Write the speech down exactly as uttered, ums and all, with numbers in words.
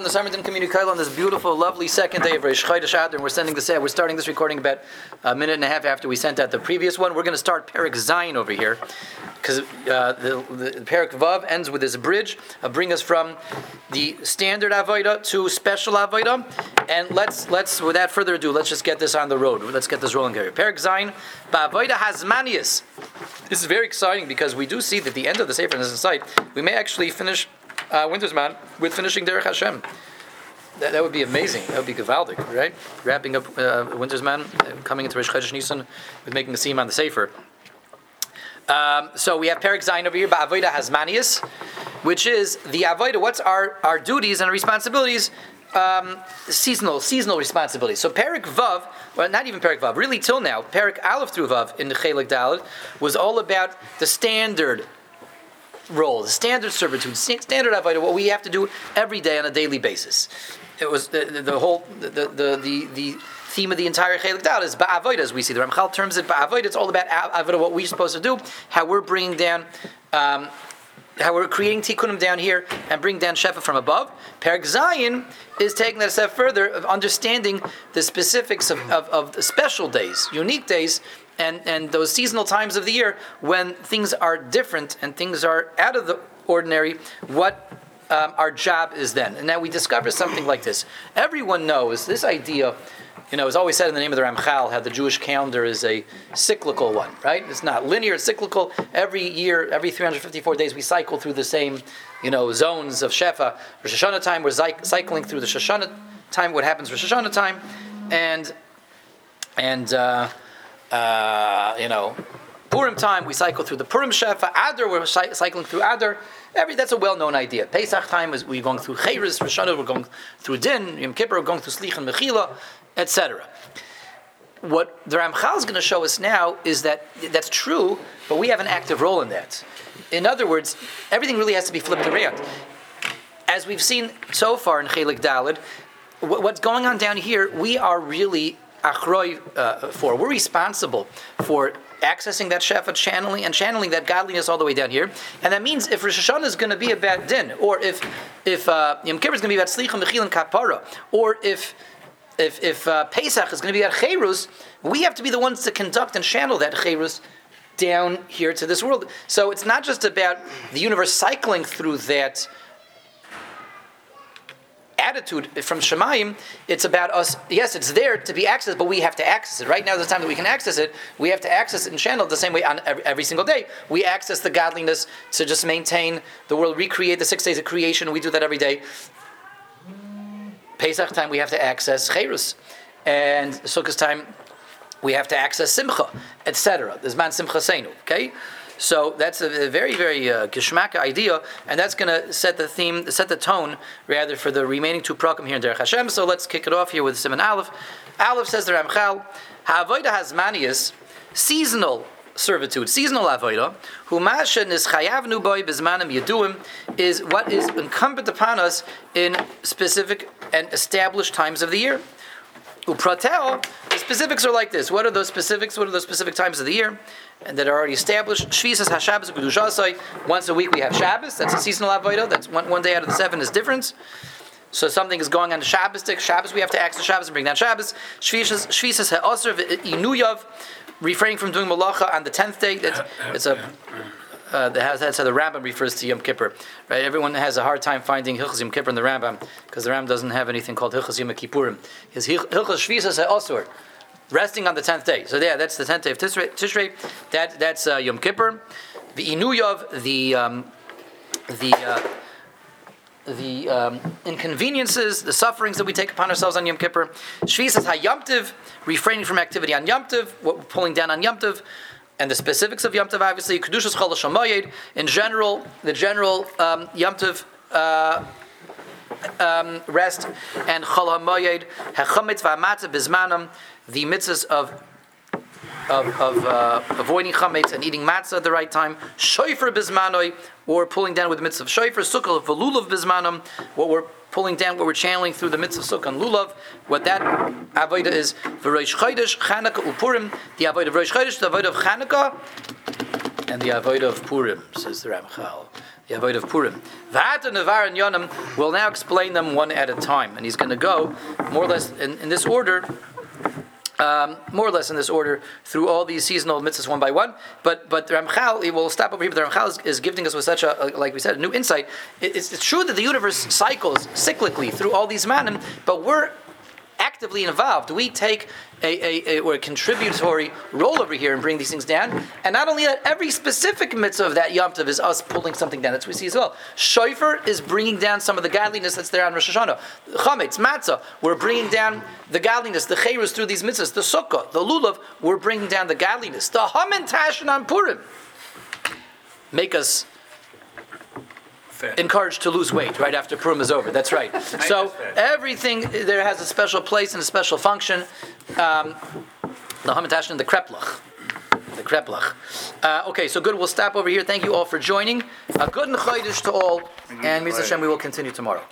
from the Summerton Community College on this beautiful, lovely second day of Rishchaydash Adar, and we're sending this out. We're starting this recording about a minute and a half after we sent out the previous one. We're going to start Perek Zayin over here, because uh, the, the Perek Vav ends with this bridge, uh, bring us from the standard Avodah to special Avodah, and let's let's without further ado, let's just get this on the road. Let's get this rolling here. Perek Zayin, Ba'avoda Hazmanius. This is very exciting because we do see that the end of the Sefer is in sight. We may actually finish. Uh, Wintersman with finishing Derech Hashem. That, that would be amazing. That would be gevaldig, right? Wrapping up uh, Wintersman, uh, coming into Rosh Chodesh Nisan with making the siyum on the Sefer. Um, so we have Perek Zayin over here, Ba'avoda Hazmanius, which is the Avodah. What's our, our duties and responsibilities? Um, seasonal, seasonal responsibilities. So Perek Vav, well, not even Perek Vav, really till now, Perek Aleph through Vav in the Chelek Dalet was all about the standard role, the standard servitude, standard avodah, what we have to do every day on a daily basis. It was the, the, the whole the the the, the theme of the entire Chelek Dalet is ba'avodah, as we see. The Ramchal terms it ba'avodah. It's all about avodah, what we're supposed to do, how we're bringing down, um, how we're creating Tikkunim down here and bringing down Shefa from above. Perek Zayin is taking that a step further of understanding the specifics of of, of the special days, unique days. And and those seasonal times of the year when things are different and things are out of the ordinary, what um, our job is then. And now we discover something like this. Everyone knows this idea, you know, is always said in the name of the Ramchal, how the Jewish calendar is a cyclical one, right? It's not linear, it's cyclical. Every year, every three hundred fifty-four days, we cycle through the same, you know, zones of Shefa. Rosh Hashanah time, we're cy- cycling through the Shoshana time, what happens Rosh Hashanah time, and, and, uh, Uh, you know, Purim time, we cycle through the Purim Shefa. Adar, we're cy- cycling through Adar. Every that's a well-known idea. Pesach time is we're going through Cheres. Rosh Hashanah, we're going through Din. Yom Kippur, we're going through Slich and Mechila, et cetera. What the Ramchal is going to show us now is that that's true, but we have an active role in that. In other words, everything really has to be flipped around. As we've seen so far in Chelek Dalet, wh- what's going on down here, we are really... Uh, for we're responsible for accessing that shefa, channeling and channeling that godliness all the way down here, and that means if Rosh Hashanah is going to be about din, or if if uh, Yom Kippur is going to be about slicha, mechila, and kapara, or if if if uh, Pesach is going to be about chayrus, we have to be the ones to conduct and channel that chayrus down here to this world. So it's not just about the universe cycling through that attitude from Shemayim, it's about us. Yes, it's there to be accessed, but we have to access it. Right now, the time that we can access it, we have to access it and channel it the same way on every, every single day. We access the godliness to just maintain the world, recreate the six days of creation. We do that every day. Pesach time, we have to access chayrus, and Sukkot time, we have to access Simcha, et cetera. There's man Simcha Seinu. Okay. So that's a very, very uh, geshmaka idea, and that's going to set the theme, set the tone, rather, for the remaining two prakim here in Derech Hashem. So let's kick it off here with Simon Aleph. Aleph says the Ramchal, Ha'avodah hazmanius, seasonal servitude, seasonal avodah, humasha nischayavnu boi bezmanim yeduim, is what is incumbent upon us in specific and established times of the year. Uprateo, the specifics are like this. What are those specifics? What are those specific times of the year and that are already established? Shvisas haShabbos u'kedushasai. Once a week we have Shabbos. That's a seasonal avodah. That's one, one day out of the seven is different. So something is going on to Shabbos. Shabbos, we have to access Shabbos and bring down Shabbos. Shvisas haOsr v'inuyav, refraining from doing malacha on the tenth day. That's, it's a... Uh, that's how the Rambam refers to Yom Kippur, right? Everyone has a hard time finding Hilchos Yom Kippur in the Rambam because the Rambam doesn't have anything called Hilchos Yom Kippurim. His Hilchos Shvisas HaOsur, resting on the tenth day. So yeah, that's the tenth day of Tishrei. That that's uh, Yom Kippur. The Inuyov, the um, the uh, the um, inconveniences, the sufferings that we take upon ourselves on Yom Kippur. Shvisas HaYomtiv, refraining from activity on Yomtiv, what we're pulling down on Yomtiv. And the specifics of Yom Tov, obviously, Kedushas Chol HaShamayid, in general, the general um, Yom Tov uh, um, rest, and Chol HaMayid, Hachametz V'Hamatzah Bizmanam, the mitzvahs of of, of uh, avoiding chametz and eating matzah at the right time, Shofar Bizmanoi, or pulling down with the mitzvah of Shofar, Sukkah V'Lulav Bizmanam, what we're pulling down, what we're channeling through the mitzvah of Sukkah and Lulav, what that avodah is. The Rosh Chodesh, Chanukah, Upurim, the avodah of Rosh Chodesh, the avodah of Chanukah, and the Avodah of Purim, says the Ramchal. The Avodah of Purim. V'at and Nevar and Yonam, we'll now explain them one at a time. And he's going to go, more or less, in, in this order, um, more or less in this order, through all these seasonal mitzvahs one by one. But but the Ramchal, he will stop over here, but the Ramchal is, is giving us with such a, like we said, a new insight. It, it's, it's true that the universe cycles cyclically through all these manim, but we're actively involved. We take a, a, a, or a contributory role over here and bring these things down. And not only that, every specific mitzvah of that Yomtiv is us pulling something down. That's what we see as well. Shofar is bringing down some of the godliness that's there on Rosh Hashanah. Chametz, matzah, we're bringing down the godliness, the chayrus through these mitzvahs. The sukkah, the lulav, we're bringing down the godliness. The Hamantashen on Purim make us encouraged to lose weight right after Purim is over. That's right. So everything there has a special place and a special function. Um, the Hamantashen, the Kreplach. The Kreplach. Uh, okay, so good. We'll stop over here. Thank you all for joining. A good Chodesh to all. And Mitzvah Hashem, we will continue tomorrow.